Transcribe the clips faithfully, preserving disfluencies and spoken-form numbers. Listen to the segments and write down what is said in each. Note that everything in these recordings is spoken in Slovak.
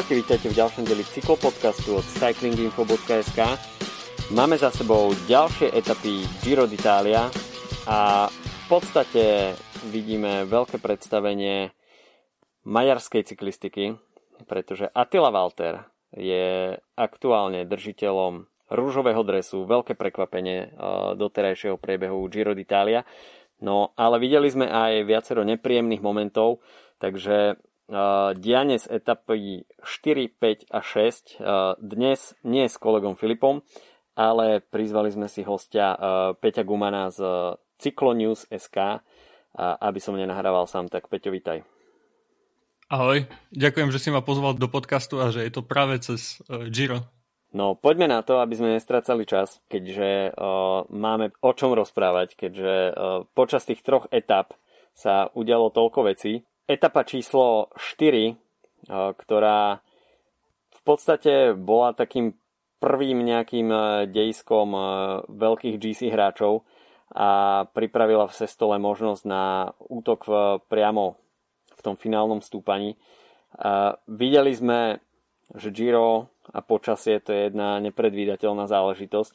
Čaute, vítajte v ďalšom dieli cyklopodcastu od cycling info bodka es ká. Máme za sebou ďalšie etapy Giro d'Italia a v podstate vidíme veľké predstavenie maďarskej cyklistiky, pretože Attila Valter je aktuálne držiteľom rúžového dresu, veľké prekvapenie doterajšieho priebehu Giro d'Italia. No ale videli sme aj viacero nepríjemných momentov, takže dianie z etapy štyri, päť a šesť dnes nie s kolegom Filipom, ale prizvali sme si hostia Peťa Gumana z Cyklonews.sk, aby som nenahrával sám. Tak Peťo, vítaj. Ahoj, ďakujem, že si ma pozval do podcastu a že je to práve cez Giro. No poďme na to, aby sme nestrácali čas, keďže máme o čom rozprávať, keďže počas tých troch etap sa udialo toľko vecí. Etapa číslo štyri, ktorá v podstate bola takým prvým nejakým dejiskom veľkých gé cé hráčov a pripravila v Sestole možnosť na útok priamo v tom finálnom stúpaní. Videli sme, že Giro a počasie to je jedna nepredvídateľná záležitosť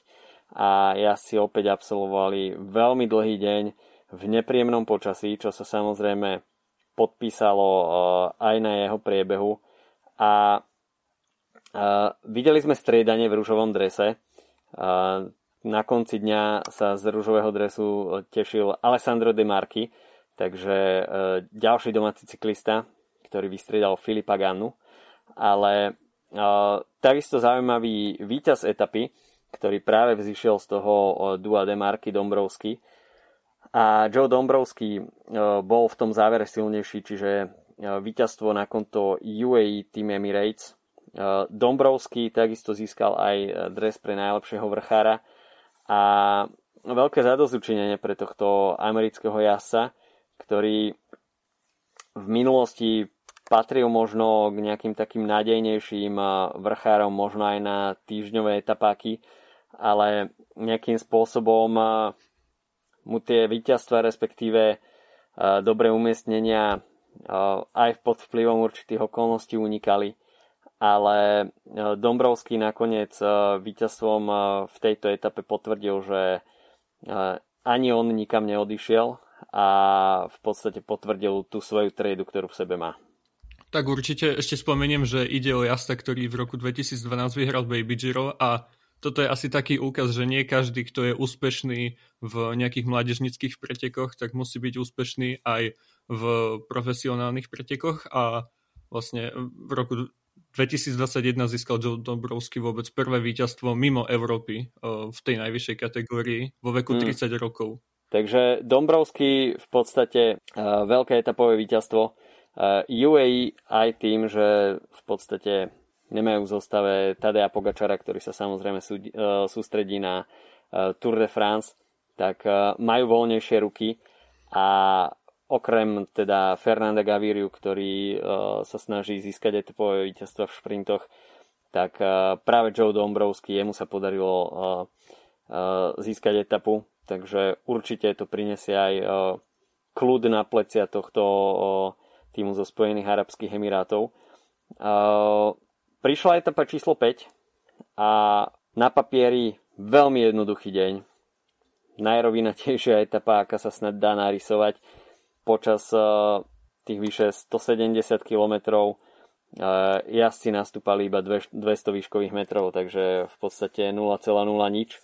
a jazdci opäť absolvovali veľmi dlhý deň v nepríjemnom počasí, čo sa samozrejme podpísalo aj na jeho priebehu. A videli sme striedanie v ružovom drese. Na konci dňa sa z ružového dresu tešil Alessandro De Marchi, takže ďalší domáci cyklista, ktorý vystriedal Filipa Gannu. Ale takisto zaujímavý víťaz etapy, ktorý práve vzišiel z toho dua De Marchi Dombrowski. A Joe Dombrowski bol v tom závere silnejší, čiže víťazstvo na konto ú á é Team Emirates. Dombrowski takisto získal aj dres pre najlepšieho vrchára a veľké zadozučinenie pre tohto amerického jazdca, ktorý v minulosti patril možno k nejakým takým nádejnejším vrchárom, možno aj na týždňové etapáky, ale nejakým spôsobom mu tie víťazstva, respektíve dobré umiestnenia aj pod vplyvom určitých okolností unikali, ale Dombrowski nakoniec víťazstvom v tejto etape potvrdil, že ani on nikam neodišiel a v podstate potvrdil tú svoju triedu, ktorú v sebe má. Tak určite ešte spomeniem, že ide o jazdca, ktorý v roku dvetisícdvanásť vyhral Baby Giro a toto je asi taký úkaz, že nie každý, kto je úspešný v nejakých mládežnických pretekoch, tak musí byť úspešný aj v profesionálnych pretekoch a vlastne v roku dvetisícdvadsaťjeden získal Joe Dombrowski vôbec prvé víťazstvo mimo Európy v tej najvyššej kategórii vo veku hmm. tridsať rokov. Takže Dombrowski v podstate veľké etapové víťazstvo. ú á é aj tým, že v podstate nemajú v zostave Tadeja Pogačara, ktorý sa samozrejme súdi, e, sústredí na e, Tour de France, tak e, majú voľnejšie ruky a okrem teda Fernanda Gaviriu, ktorý e, sa snaží získať etapové víťazstva v šprintoch, tak e, práve Joe Dombrowski, jemu sa podarilo e, e, získať etapu, takže určite to prinesie aj e, kľud na plecia tohto e, týmu zo Spojených arabských emirátov. E, Prišla etapa číslo päť a na papieri veľmi jednoduchý deň. Najrovinatejšia etapa, aká sa snad dá narysovať. Počas uh, tých vyše stosedemdesiat kilometrov uh, jazdci nastúpali iba dvesto výškových metrov, takže v podstate nula celá nula nič.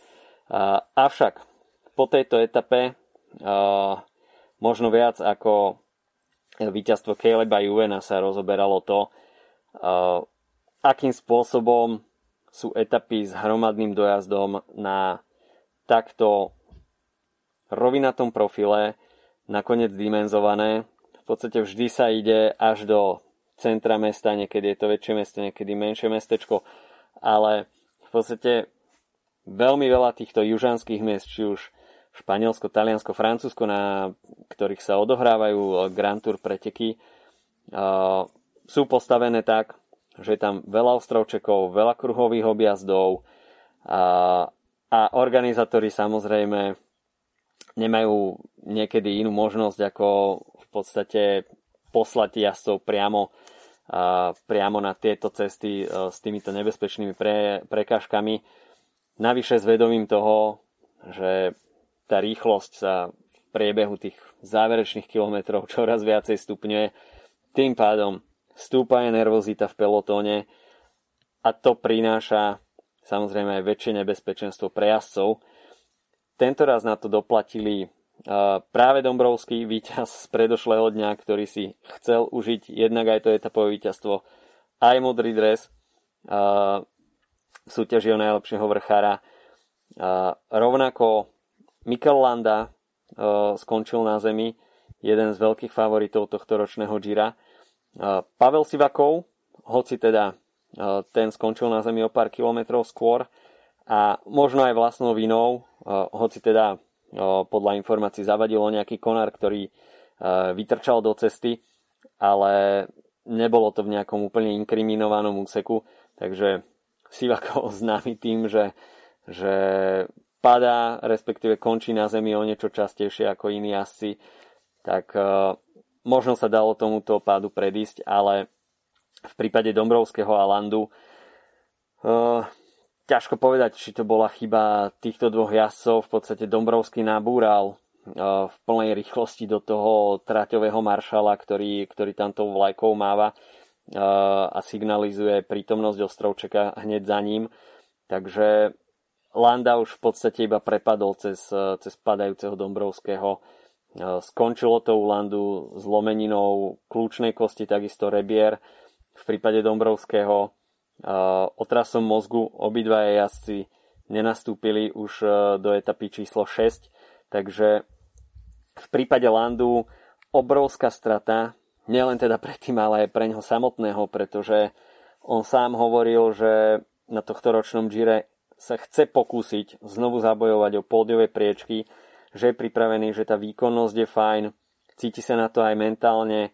Uh, avšak po tejto etape uh, možno viac ako víťazstvo Caleba Juvena sa rozoberalo to, uh, akým spôsobom sú etapy s hromadným dojazdom na takto rovinatom profile nakoniec dimenzované. V podstate vždy sa ide až do centra mesta, niekedy je to väčšie mesto, niekedy menšie mestečko, ale v podstate veľmi veľa týchto južanských miest, či už Španielsko, Taliansko, Francúzsko, na ktorých sa odohrávajú Grand Tour preteky, sú postavené tak, že je tam veľa ostrovčekov, veľa kruhových objazdov a, a organizátori samozrejme nemajú niekedy inú možnosť ako v podstate poslať jazdcov priamo priamo na tieto cesty s týmito nebezpečnými pre, prekážkami. Navyše s vedomím toho, že tá rýchlosť sa v priebehu tých záverečných kilometrov čoraz viacej stupňuje, tým pádom stúpa aj nervozita v pelotóne a to prináša samozrejme aj väčšie nebezpečenstvo pre jazdcov. Tento raz na to doplatili práve Dombrowski, víťaz z predošlého dňa, ktorý si chcel užiť jednak aj to etapové víťazstvo, aj modrý dres v súťaži o najlepšieho vrchára. Rovnako Mikel Landa skončil na zemi, jeden z veľkých favoritov tohto ročného Gira. Pavel Sivakov, hoci teda ten skončil na zemi o pár kilometrov skôr a možno aj vlastnou vinou, hoci teda podľa informácií zavadilo nejaký konár, ktorý vytrčal do cesty, ale nebolo to v nejakom úplne inkriminovanom úseku, takže Sivakov známy tým, že, že padá, respektíve končí na zemi o niečo častejšie ako iní jazdci, tak možno sa dalo tomuto pádu predísť, ale v prípade Dombrovského a Landu ťažko povedať, či to bola chyba týchto dvoch jazdcov. V podstate Dombrowski nabúral v plnej rýchlosti do toho traťového maršala, ktorý, ktorý tamto vlajkou máva a signalizuje prítomnosť ostrovčeka hneď za ním. Takže Landa už v podstate iba prepadol cez, cez padajúceho Dombrowského. Skončilo to u Landu zlomeninou kľúčnej kosti, takisto rebier. V prípade Dombrowského otrasom mozgu, obidva jazdci nenastúpili už do etapy číslo šesť, takže v prípade Landu obrovská strata, nielen teda pre tým, ale aj pre ňoho samotného, pretože on sám hovoril, že na tohto ročnom Gire sa chce pokúsiť znovu zabojovať o pódiové priečky, že je pripravený, že tá výkonnosť je fajn, cíti sa na to aj mentálne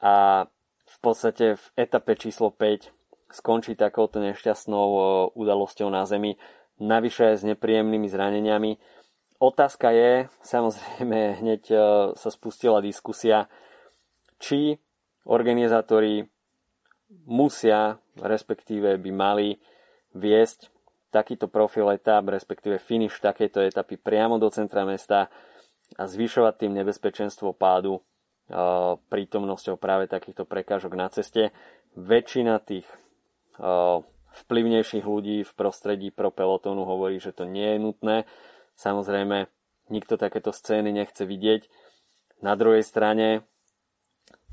a v podstate v etape číslo päť skončí takouto nešťastnou udalosťou na zemi, navyše s nepríjemnými zraneniami. Otázka je, samozrejme hneď sa spustila diskusia, či organizátori musia, respektíve by mali viesť takýto profil etap, respektíve finish takejto etapy priamo do centra mesta a zvyšovať tým nebezpečenstvo pádu prítomnosťou práve takýchto prekážok na ceste. Väčšina tých vplyvnejších ľudí v prostredí pro pelotónu hovorí, že to nie je nutné. Samozrejme, nikto takéto scény nechce vidieť. Na druhej strane,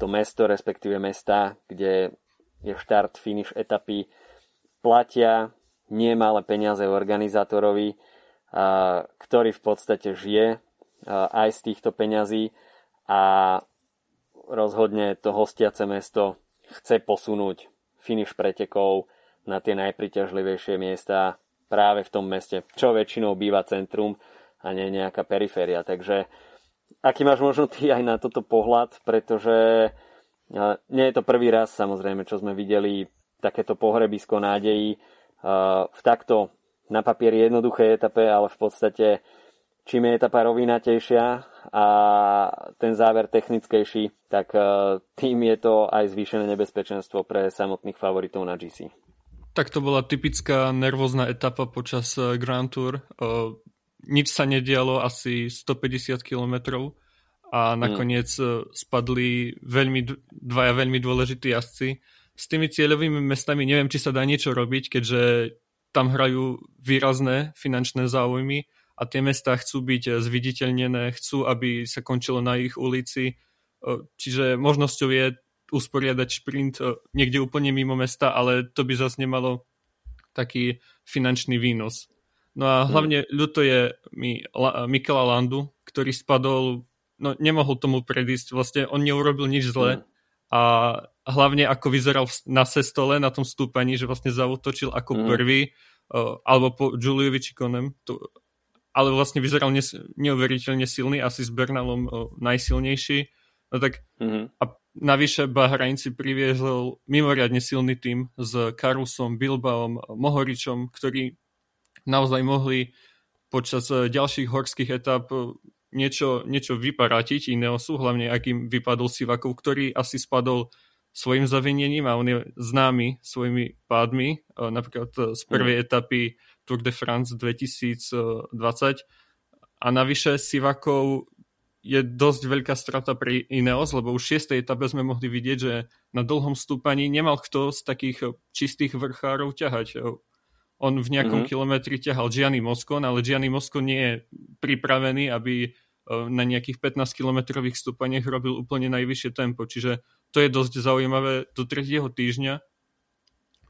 to mesto, respektíve mesta, kde je štart, finish etapy, platia nemalé peniaze organizátorovi, ktorý v podstate žije aj z týchto peňazí a rozhodne to hostiace mesto chce posunúť finish pretekov na tie najpriťažlivejšie miesta práve v tom meste, čo väčšinou býva centrum a nie nejaká periféria. Takže aký máš možno ty aj na toto pohľad, pretože nie je to prvý raz samozrejme, čo sme videli takéto pohrebisko nádejí v takto na papieri jednoduché etape, ale v podstate čím je etapa rovinatejšia a ten záver technickejší, tak tým je to aj zvýšené nebezpečenstvo pre samotných favoritov na gé cé. Tak to bola typická nervózna etapa počas Grand Tour. Nič sa nedialo, asi stopäťdesiat kilometrov a nakoniec hmm. spadli veľmi, dvaja veľmi dôležití jazdci. S tými cieľovými mestami neviem, či sa dá niečo robiť, keďže tam hrajú výrazné finančné záujmy a tie mestá chcú byť zviditeľnené, chcú, aby sa končilo na ich ulici. Čiže možnosťou je usporiadať šprint niekde úplne mimo mesta, ale to by zase nemalo taký finančný výnos. No a hlavne ľuto je mi Mikela Landu, ktorý spadol, no nemohol tomu predísť, vlastne on neurobil nič zlé a hlavne ako vyzeral na sestole, na tom stúpaní, že vlastne zautočil ako prvý, alebo po Giuliovi Cicconem, ale vlastne vyzeral neuveriteľne silný, asi s Bernalom o, najsilnejší. No tak, mm-hmm. a navyše Bahrain si priviezol mimoriadne silný tím s Karusom, Bilbaom, Mohoričom, ktorí naozaj mohli počas ďalších horských etap niečo, niečo vyparátiť iného sú, hlavne akým vypadol Sivakov, ktorý asi spadol svojim zavinením a on je známy svojimi pádmi. Napríklad z prvej mm. etapy Tour de France dvetisícdvadsať. A navyše Sivakov je dosť veľká strata pri Ineos, lebo už v šiestej etape sme mohli vidieť, že na dlhom stúpaní nemal kto z takých čistých vrchárov ťahať. On v nejakom mm-hmm. kilometri ťahal Gianni Moscon, ale Gianni Moscon nie je pripravený, aby na nejakých pätnásťkilometrových stúpaniach robil úplne najvyššie tempo. Čiže to je dosť zaujímavé do tretieho týždňa.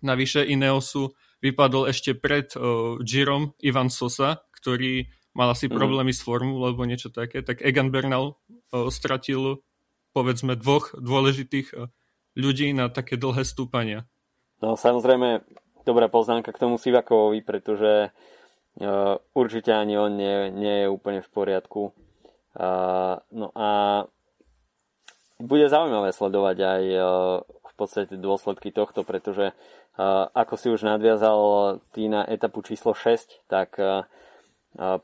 Navyše Ineosu vypadol ešte pred uh, Girom Ivan Sosa, ktorý mal asi problémy s formou, alebo niečo také, tak Egan Bernal o, stratil povedzme dvoch dôležitých ľudí na také dlhé stúpania. No samozrejme, dobrá poznámka k tomu Sivakovovi, pretože e, určite ani on nie, nie je úplne v poriadku. E, no a bude zaujímavé sledovať aj e, v podstate dôsledky tohto, pretože e, ako si už nadviazal ty na etapu číslo šesť, tak e,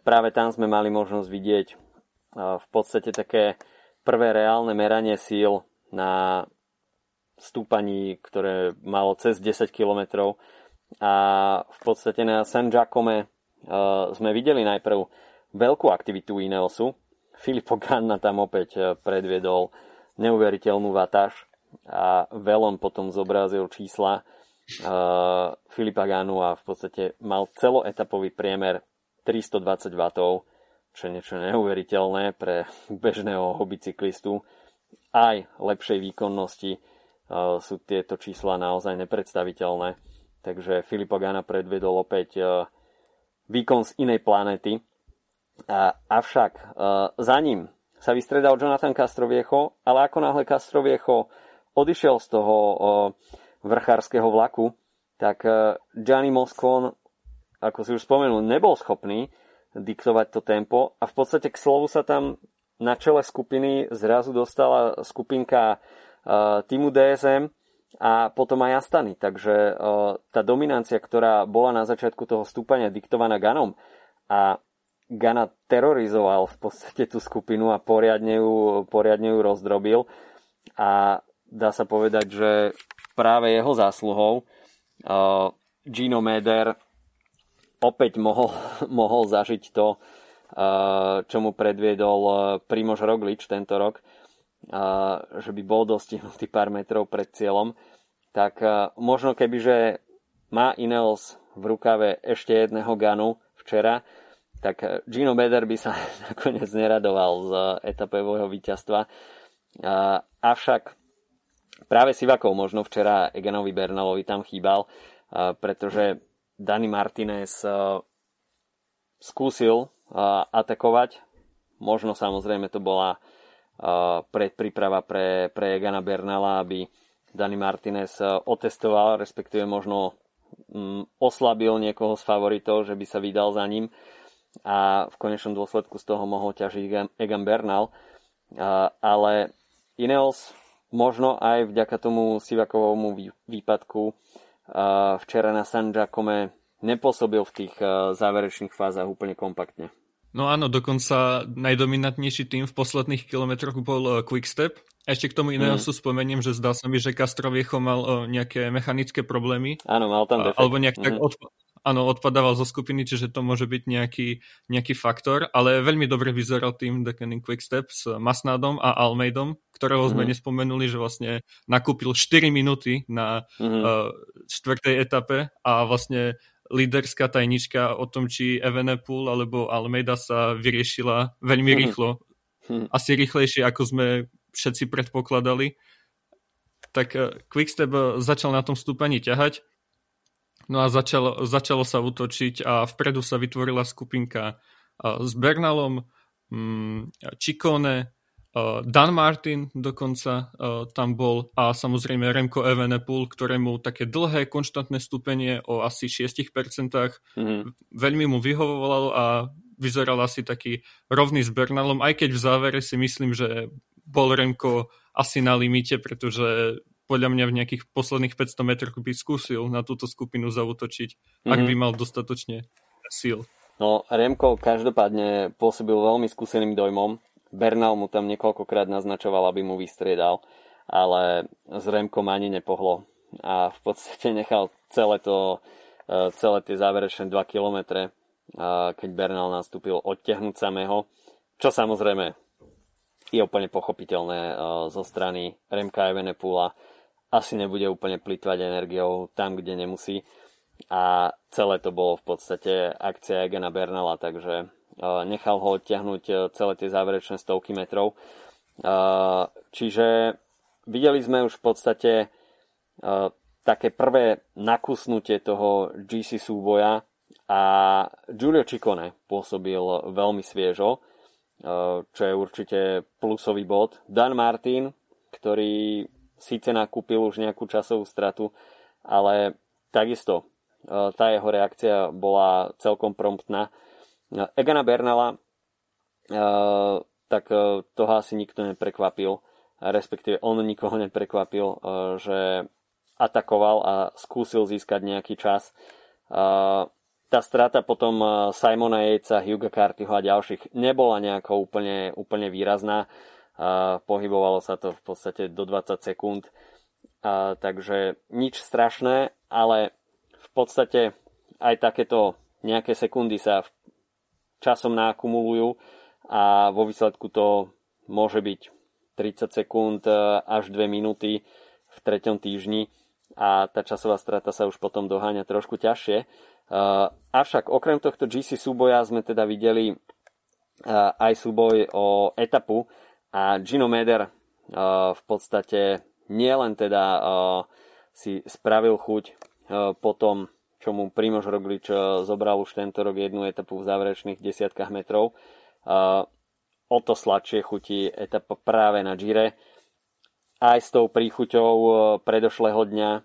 práve tam sme mali možnosť vidieť v podstate také prvé reálne meranie síl na stúpaní, ktoré malo cez desať kilometrov. A v podstate na San Giacome sme videli najprv veľkú aktivitu Ineosu. Filip Ganna tam opäť predviedol neuveriteľnú vatáž a veľom potom zobrazil čísla Filipa Gannu a v podstate mal celoetapový priemer tristodvadsať wattov, čo je niečo neuveriteľné pre bežného hobicyklistu. Aj lepšej výkonnosti uh, sú tieto čísla naozaj nepredstaviteľné. Takže Filippo Ganna predvedol opäť uh, výkon z inej planéty. A, avšak uh, za ním sa vystredal Jonathan Castroviejo, ale ako náhle Castroviejo odišiel z toho uh, vrchárskeho vlaku, tak uh, Gianni Moscon, ako si už spomenul, nebol schopný diktovať to tempo a v podstate k slovu sa tam na čele skupiny zrazu dostala skupinka uh, týmu dé es em a potom aj Astany. Takže uh, tá dominancia, ktorá bola na začiatku toho stúpania diktovaná Gannom a Ganna terorizoval v podstate tú skupinu a poriadne ju, poriadne ju rozdrobil a dá sa povedať, že práve jeho zásluhou uh, Gino Mäder opäť mohol, mohol zažiť to, čo mu predviedol Primož Roglič tento rok, že by bol dostihnutý pár metrov pred cieľom. Tak možno kebyže má Ineos v rukave ešte jedného Gannu včera, tak Gino Mäder by sa nakoniec neradoval z etapového víťazstva. Avšak práve Sivakov možno včera Eganovi Bernalovi tam chýbal, pretože Dan Martinez uh, skúsil uh, atakovať. Možno samozrejme to bola uh, predpríprava pre, pre Egana Bernala, aby Dan Martinez uh, otestoval, respektíve možno um, oslabil niekoho z favoritov, že by sa vydal za ním a v konečnom dôsledku z toho mohol ťažiť Egan, Egan Bernal. Uh, ale Ineos možno aj vďaka tomu Sivakovomu vý, výpadku včera na San Giacome nepôsobil v tých záverečných fázach úplne kompaktne. No áno, dokonca najdominantnejší tým v posledných kilometroch bol Quick Step. Ešte k tomu iného mm. sú spomeniem, že zdá sa mi, že Castroviejo mal nejaké mechanické problémy. Áno, mal tam defekt. Alebo nejak tak mm. odp- áno, odpadával zo skupiny, čiže to môže byť nejaký, nejaký faktor, ale veľmi dobre vyzeral tým Deccanin Quick Step s Masnadom a Almeidom, ktorého sme mm. nespomenuli, že vlastne nakúpil štyri minúty na mm. uh, štvrtej etape a vlastne líderská tajnička o tom, či Evenepoel alebo Almeida sa vyriešila veľmi mm. rýchlo. Mm. Asi rýchlejšie, ako sme všetci predpokladali. Tak uh, Quick Step začal na tom stúpaní ťahať. No a začalo, začalo sa útočiť a vpredu sa vytvorila skupinka uh, s Bernalom, um, Ciccone, Uh, Dan Martin dokonca uh, tam bol a samozrejme Remco Evenepoel, ktorému také dlhé konštantné stúpenie o asi šesť percent mm-hmm. veľmi mu vyhovovalo a vyzeral asi taký rovný s Bernalom, aj keď v závere si myslím, že bol Remco asi na limite, pretože podľa mňa v nejakých posledných päťsto metrov by skúsil na túto skupinu zaútočiť, mm-hmm. ak by mal dostatočne síl. No Remco každopádne pôsobil veľmi skúseným dojmom. Bernal mu tam niekoľkokrát naznačoval, aby mu vystriedal. ale s Remkom ani nepohlo a v podstate nechal celé to, celé tie záverečné dva kilometre, keď Bernal nastúpil, odtiahnuť samého, čo samozrejme je úplne pochopiteľné zo strany Remka Evenepoela. Asi nebude úplne plytvať energiou tam, kde nemusí, a celé to bolo v podstate akcia Egana Bernala, takže nechal ho odtiahnuť celé tie záverečné stovky metrov. Čiže videli sme už v podstate také prvé nakusnutie toho gé cé súboja a Giulio Ciccone pôsobil veľmi sviežo, čo je určite plusový bod. Dan Martin, ktorý síce nakúpil už nejakú časovú stratu, ale takisto tá jeho reakcia bola celkom promptná. Egana Bernala tak toho asi nikto neprekvapil, respektíve on nikoho neprekvapil, že atakoval a skúsil získať nejaký čas. Tá strata potom Simona Yatesa, Hugha Cartyho a ďalších nebola nejako úplne, úplne výrazná. Pohybovalo sa to v podstate do dvadsať sekúnd, takže nič strašné, ale v podstate aj takéto nejaké sekundy sa časom nakumulujú a vo výsledku to môže byť tridsať sekúnd až dve minúty v treťom týždni a tá časová strata sa už potom doháňa trošku ťažšie. Avšak okrem tohto gé cé súboja sme teda videli aj súboj o etapu a Gino Mäder uh, v podstate nielen teda uh, si spravil chuť uh, po tom, čo mu Primož Roglič uh, zobral už tento rok jednu etapu v záverečných desiatkách metrov. Uh, o to sladšie chutí etapa práve na Gire. Aj s tou príchuťou uh, predošlého dňa uh,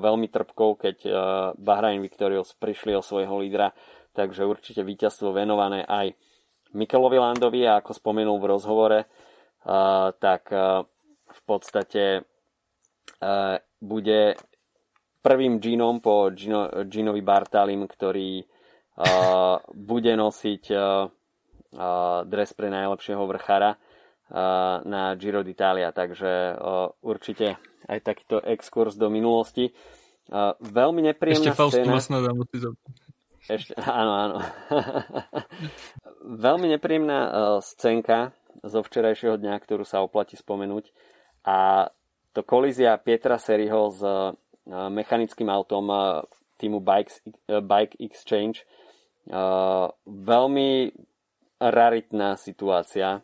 veľmi trpkou, keď uh, Bahrain-Victorious prišli o svojho lídra. Takže určite víťazstvo venované aj Mikelovi Landovi, a ako spomenul v rozhovore, Uh, tak uh, v podstate uh, bude prvým Ginom po Gino, Ginovi Bartalim, ktorý uh, bude nosiť uh, uh, dres pre najlepšieho vrchára uh, na Giro d'Italia, takže uh, určite aj takýto exkurs do minulosti. Uh, veľmi nepríjemná scéna. Ešte, áno, áno. Veľmi nepríjemná uh, scénka zo včerajšieho dňa, ktorú sa oplatí spomenúť. A to kolízia Pietra Serryho s mechanickým autom týmu Bike Exchange. Veľmi raritná situácia.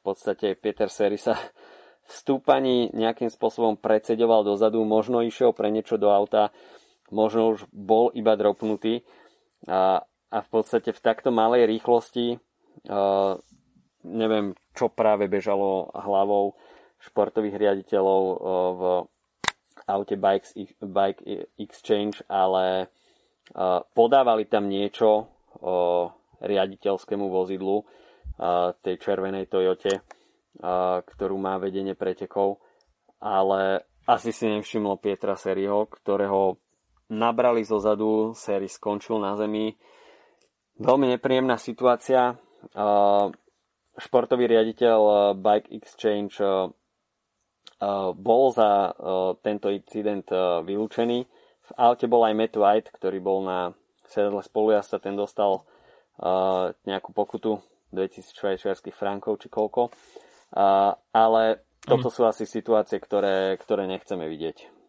V podstate Peter Serry sa v stúpaní nejakým spôsobom preceďoval dozadu, možno išiel pre niečo do auta, možno už bol iba dropnutý. A v podstate v takto malej rýchlosti, neviem, čo práve bežalo hlavou športových riaditeľov v aute Bikes, Bike Exchange, ale podávali tam niečo riaditeľskému vozidlu tej červenej Toyote, ktorú má vedenie pretekov, ale asi si nevšimlo Pietra Serryho, ktorého nabrali zozadu. Serry skončil na zemi. Veľmi nepríjemná situácia. Športový riaditeľ Bike Exchange bol za tento incident vylúčený. V aute bol aj Matt White, ktorý bol na sedadle spolujazda, ten dostal nejakú pokutu dvetisíc švajčiarskych frankov či koľko. Ale toto sú asi situácie, ktoré, ktoré nechceme vidieť.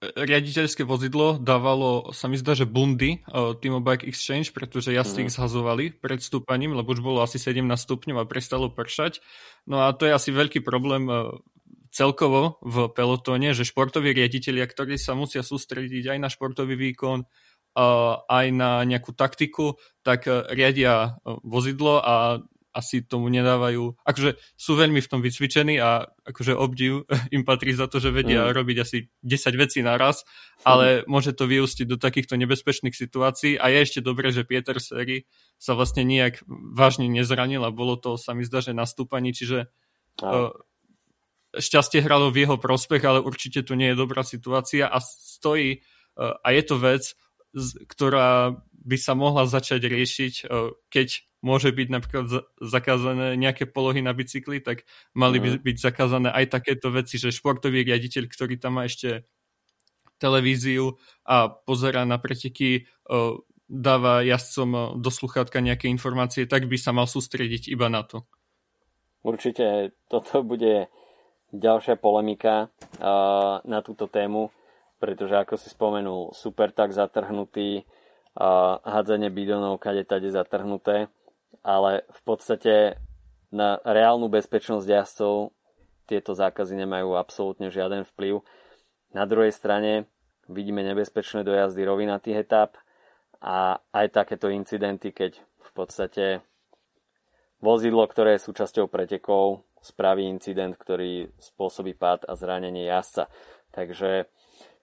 Riaditeľské vozidlo dávalo, sa mi zdá, že bundy týmu Bike Exchange, pretože jazdci mm. ich zhazovali pred stúpaním, lebo už bolo asi sedemnásť stupňov a prestalo pršať. No a to je asi veľký problém celkovo v pelotóne, že športoví riaditelia, ktorí sa musia sústrediť aj na športový výkon, aj na nejakú taktiku, tak riadia vozidlo a asi tomu nedávajú, akože sú veľmi v tom vycvičení a akože obdiv im patrí za to, že vedia mm. robiť asi desať vecí naraz, ale mm. môže to vyústiť do takýchto nebezpečných situácií a je ešte dobré, že Pieter Serry sa vlastne nijak vážne nezranil a bolo to, sa mi zdá, že na stúpaní, čiže no. šťastie hralo v jeho prospech, ale určite to nie je dobrá situácia a stojí, a je to vec, ktorá by sa mohla začať riešiť, keď môže byť napríklad zakázané nejaké polohy na bicykli, tak mali by byť zakázané aj takéto veci, že športový riaditeľ, ktorý tam má ešte televíziu a pozerá na preteky, dáva jazdcom do sluchátka nejaké informácie, tak by sa mal sústrediť iba na to. Určite toto bude ďalšia polemika na túto tému, pretože ako si spomenul, Supertag zatrhnutý, hádzanie bidonov kade tade zatrhnuté, ale v podstate na reálnu bezpečnosť jazdcov tieto zákazy nemajú absolútne žiaden vplyv. Na druhej strane vidíme nebezpečné dojazdy rovinatých etáp a aj takéto incidenty, keď v podstate vozidlo, ktoré je súčasťou pretekov, spraví incident, ktorý spôsobí pád a zranenie jazdca. Takže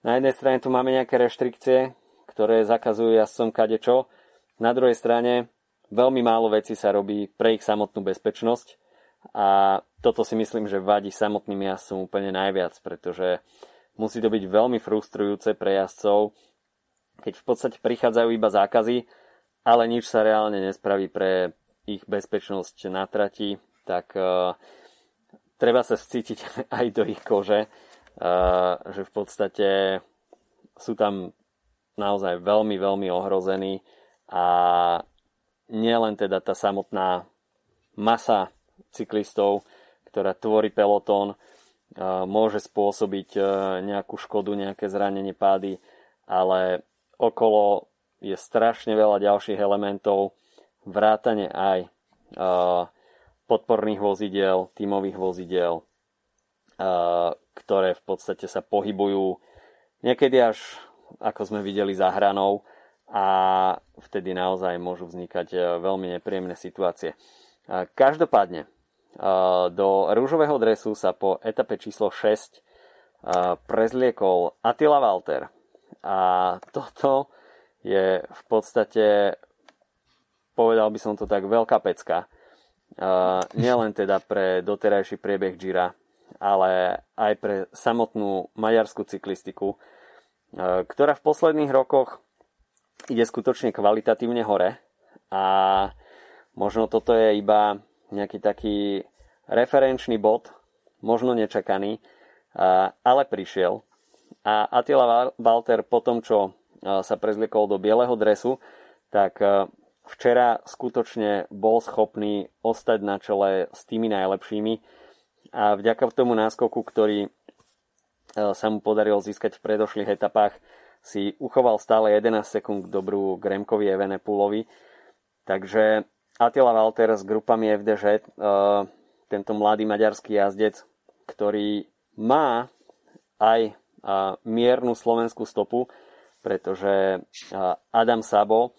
na jednej strane tu máme nejaké reštrikcie, ktoré zakazujú jazdcom kadečo. Na druhej strane veľmi málo vecí sa robí pre ich samotnú bezpečnosť a toto si myslím, že vadí samotným jazdcom úplne najviac, pretože musí to byť veľmi frustrujúce pre jazdcov, keď v podstate prichádzajú iba zákazy, ale nič sa reálne nespraví pre ich bezpečnosť na trati, tak uh, treba sa vcítiť aj do ich kože, uh, že v podstate sú tam naozaj veľmi, veľmi ohrození a nielen teda tá samotná masa cyklistov, ktorá tvorí pelotón, uh, môže spôsobiť uh, nejakú škodu, nejaké zranenie, pády, ale okolo je strašne veľa ďalších elementov, vrátane aj uh, podporných vozidiel, tímových vozidiel, uh, ktoré v podstate sa pohybujú niekedy až, ako sme videli, za hranou a vtedy naozaj môžu vznikať uh, veľmi nepríjemné situácie. Uh, každopádne, uh, do rúžového dresu sa po etape číslo šesť uh, prezliekol Attila Valter. A toto je v podstate, povedal by som to tak, veľká pecka. Uh, nielen teda pre doterajší priebeh Gira, ale aj pre samotnú maďarskú cyklistiku, uh, ktorá v posledných rokoch ide skutočne kvalitatívne hore a možno toto je iba nejaký taký referenčný bod, možno nečakaný, uh, ale prišiel. A Attila Valter po tom, čo sa prezliekol do bieleho dresu, tak včera skutočne bol schopný ostať na čele s tými najlepšími a vďaka tomu náskoku, ktorý sa mu podarilo získať v predošlých etapách, si uchoval stále jedenásť sekúnd dobrú Remkovi Evenepoelovi. Takže Attila Valter s grupami ef dé žé, tento mladý maďarský jazdec, ktorý má aj a miernu slovenskú stopu, pretože Adam Sabo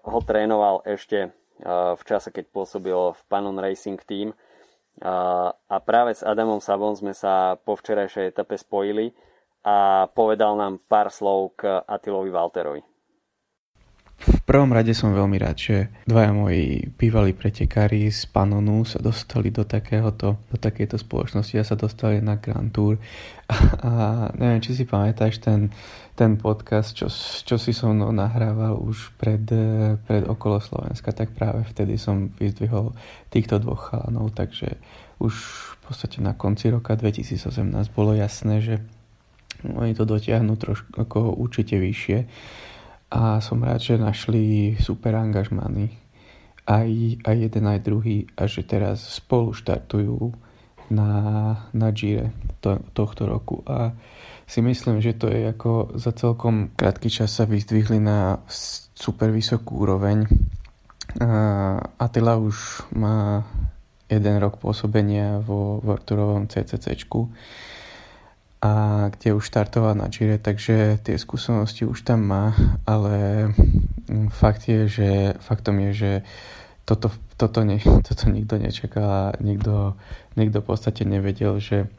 ho trénoval ešte v čase, keď pôsobil v Panon Racing Team, a práve s Adamom Sabom sme sa po včerajšej etape spojili a povedal nám pár slov k Attilovi Valterovi. V prvom rade som veľmi rád, že dvaja moji bývalí pretekári z Panonu sa dostali do takéhoto, do takejto spoločnosti a sa dostali na Grand Tour. A, a neviem, či si pamätáš ten, ten podcast, čo, čo si so mnou nahrával už pred, pred okolo Slovenska, tak práve vtedy som vyzdvihol týchto dvoch chalanov, takže už v podstate na konci roka dvetisícosemnásť bolo jasné, že oni to dotiahnu trošku určite vyššie. A som rád, že našli super angažmány aj, aj jeden, aj druhý a že teraz spolu štartujú na, na Gire to, tohto roku. A si myslím, že to je ako za celkom krátky čas sa vyzdvihli na super vysokú úroveň. Attila už má jeden rok pôsobenia vo World-tourovom cé cé cé čku, a kde už štartoval na Gire, takže tie skúsenosti už tam má, ale fakt je, že, faktom je, že toto, toto, ne, toto nikto nečakal a nikto, nikto v podstate nevedel, že,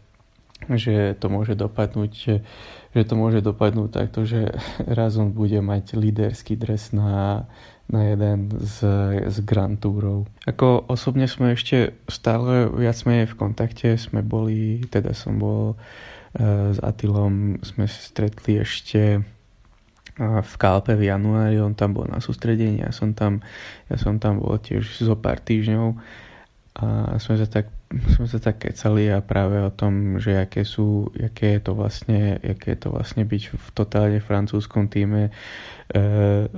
že to môže dopadnúť, že, že to môže dopadnúť takto, že raz on bude mať líderský dres na, na jeden z, z Grand Tourov. Ako osobne sme ešte stále viac menej v kontakte, sme boli, teda som bol s Attilom, sme stretli ešte A v Kalpe v januári on tam bol na sústredení, ja som tam, ja som tam bol tiež zo pár týždňov a sme sa tak, sme sa tak kecali a práve o tom, že aké sú, aké je to vlastne, aké je to vlastne byť v totálne francúzskom týme e,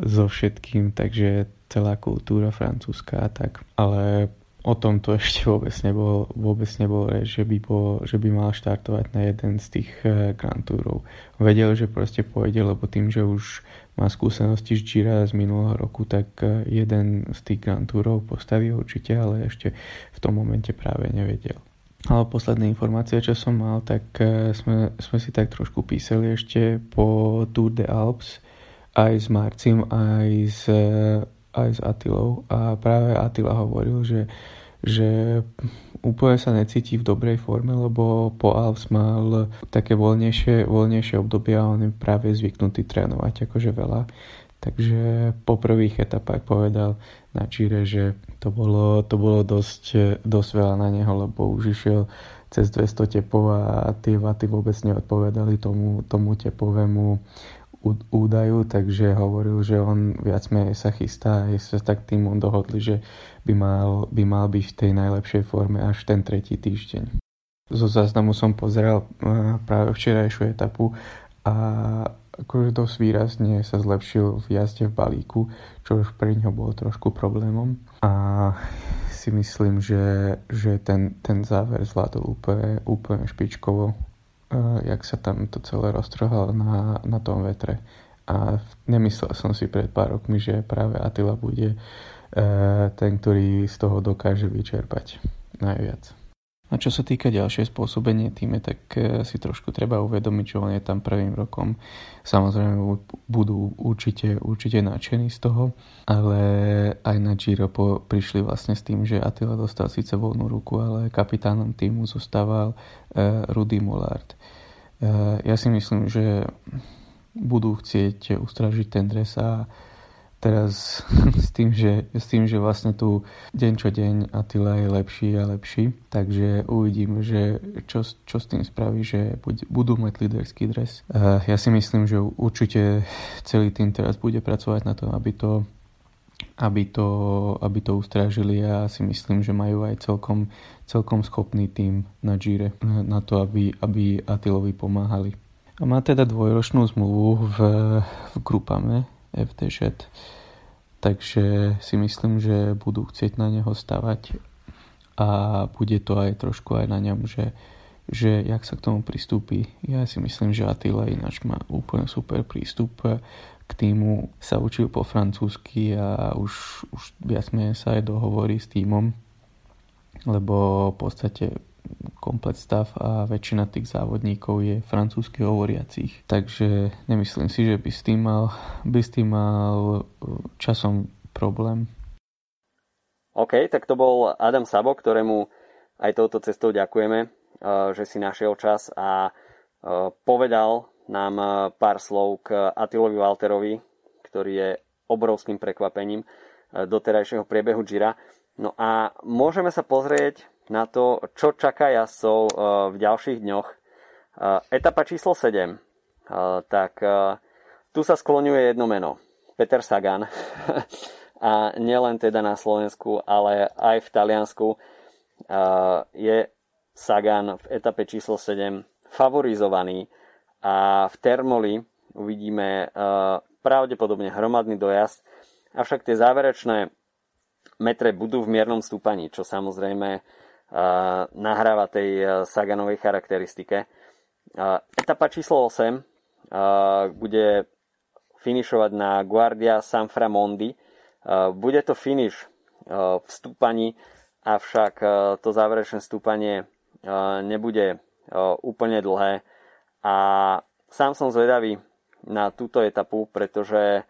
so všetkým, takže celá kultúra francúzska a tak, ale o tom to ešte vôbec nebolo, vôbec nebolo reč, že by, bol, že by mal štartovať na jeden z tých Grand Tourov. Vedel, že proste pôjde, lebo tým, že už má skúsenosti z Gira z minulého roku, tak jeden z tých Grand Tourov postaví určite, ale ešte v tom momente práve nevedel. Ale posledné informácie, čo som mal, tak sme, sme si tak trošku písali ešte po Tour de Alps aj s Marcim, aj s aj s Attilou a práve Attila hovoril, že, že úplne sa necíti v dobrej forme, lebo po Alps mal také voľnejšie, voľnejšie obdobie a on je práve zvyknutý trénovať akože veľa. Takže po prvých etapách povedal na Gire, že to bolo, to bolo dosť, dosť veľa na neho, lebo už išiel cez dvesto tepov a tie vaty vôbec neodpovedali tomu, tomu tepovému údajú, takže hovoril, že on viac menej sa chystá a sa tak tým dohodli, že by mal, by mal byť v tej najlepšej forme až ten tretí týždeň. Zo záznamu som pozeral práve včerajšiu etapu a akože dosť výrazne sa zlepšil v jazde v balíku, čo už pre ňo bolo trošku problémom a si myslím, že, že ten, ten záver zvládol úplne, úplne špičkovo. Jak sa tam to celé roztrhalo na, na tom vetre. A nemyslel som si pred pár rokmi, že práve Attila bude e, ten, ktorý z toho dokáže vyčerpať najviac. A čo sa týka ďalšie spôsobenie týme, tak e, si trošku treba uvedomiť, že on je tam prvým rokom. Samozrejme budú určite, určite nadšení z toho, ale aj na Giro po, prišli vlastne s tým, že Attila dostal síce voľnú ruku, ale kapitánom týmu zostával e, Rudy Mollard. Ja si myslím, že budú chcieť ustražiť ten dres a teraz s tým, že, s tým, že vlastne tu deň čo deň Attila je lepší a lepší, takže uvidím, že čo, čo s tým spraví, že budú mať líderský dres. Ja si myslím, že určite celý tým teraz bude pracovať na tom, aby to, aby to, aby to ustražili a ja si myslím, že majú aj celkom, celkom schopný tím na Gire na to, aby, aby Attilovi pomáhali. A má teda dvojročnú zmluvu v, v Grupame ef dé žé, takže si myslím, že budú chcieť na neho stavať a bude to aj trošku aj na ňom, že, že jak sa k tomu pristúpi. Ja si myslím, že Attila ináč má úplne super prístup k týmu, sa učil po francúzsky a už, už viac menej sa aj dohovorí s týmom, lebo v podstate komplet stav a väčšina tých závodníkov je francúzsky hovoriacich. Takže nemyslím si, že by s tým mal, by s tým mal časom problém. OK, tak to bol Adam Sabo, ktorému aj touto cestou ďakujeme, že si našiel čas a povedal nám pár slov k Attilovi Valterovi, ktorý je obrovským prekvapením doterajšieho priebehu Gira. No a môžeme sa pozrieť na to, čo čaká jazdcov v ďalších dňoch. Etapa číslo sedem. Tak tu sa skloňuje jedno meno. Peter Sagan. A nielen teda na Slovensku, ale aj v Taliansku je Sagan v etape číslo sedem favorizovaný. A v Termoli uvidíme pravdepodobne hromadný dojazd, avšak tie záverečné metre budú v miernom stúpaní, čo samozrejme nahráva tej Saganovej charakteristike. Etapa číslo osem bude finišovať na Guardia Sanframondi. Bude to finiš v stúpaní, avšak to záverečné stúpanie nebude úplne dlhé. A sám som zvedavý na túto etapu, pretože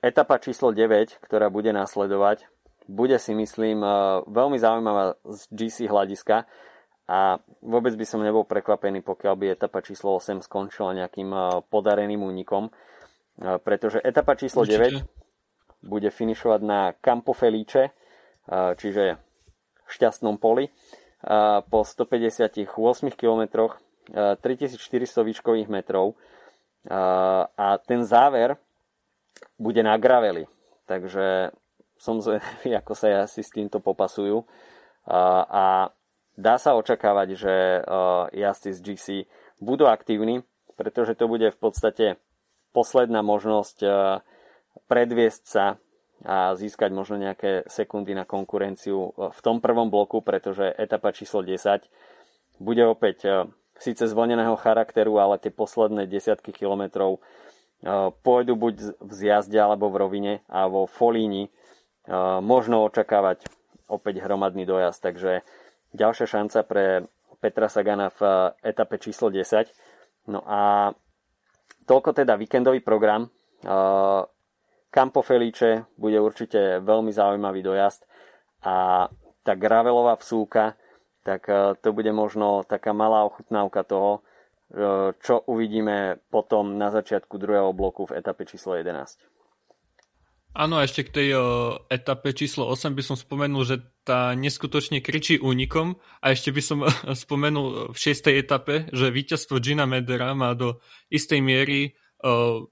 etapa číslo deväť, ktorá bude nasledovať, bude si myslím veľmi zaujímavá z gé cé hľadiska a vôbec by som nebol prekvapený, pokiaľ by etapa číslo osem skončila nejakým podareným únikom, pretože etapa číslo deväť bude finišovať na Campo Felice, čiže v šťastnom poli, po stopäťdesiatosem kilometroch tritisícštyristo výškových metrov. a ten záver bude na graveli, takže som zvedavý, ako sa asi s týmto popasujú, a dá sa očakávať, že jazdci z gé cé budú aktívni, pretože to bude v podstate posledná možnosť predviesť sa a získať možno nejaké sekundy na konkurenciu v tom prvom bloku, pretože etapa číslo desať bude opäť síce zvlneného charakteru, ale tie posledné desiatky kilometrov pôjdu buď v zjazde alebo v rovine, a vo Folíni možno očakávať opäť hromadný dojazd, takže ďalšia šanca pre Petra Sagana v etape číslo desať. No a toľko teda víkendový program. Campo Felice bude určite veľmi zaujímavý dojazd, a tá gravelová vsúka, tak to bude možno taká malá ochutnávka toho, čo uvidíme potom na začiatku druhého bloku v etape číslo jedenásť. Áno, a ešte k tej o, etape číslo osem by som spomenul, že tá neskutočne kričí únikom, a ešte by som spomenul v šiestej etape, že víťazstvo Gina Mädera má do istej miery o,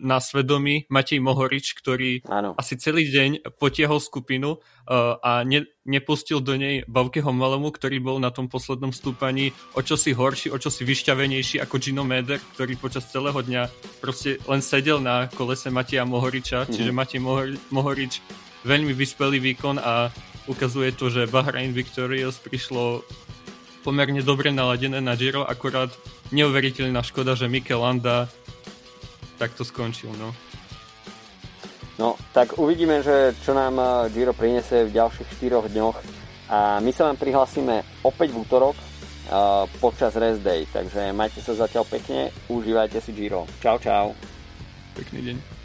na svedomí Matej Mohorič, ktorý Áno. asi celý deň potiahol skupinu o, a ne, nepustil do nej Bavkeho Malemu, ktorý bol na tom poslednom stúpaní o čosi horší, o čosi vyšťavenejší ako Gino Mäder, ktorý počas celého dňa proste len sedel na kolese Mateja Mohoriča, mm. čiže Matej Mohor- Mohorič veľmi vyspelý výkon, a ukazuje to, že Bahrain-Victorious prišlo pomerne dobre naladené na Giro, akorát neuveriteľná škoda, že Mikel Landa tak to skončil, no. No, tak uvidíme, že čo nám Giro prinesie v ďalších štyroch dňoch, a my sa vám prihlásime opäť v útorok uh, počas rest day, takže majte sa zatiaľ pekne, užívajte si Giro. Čau, čau. Pekný deň.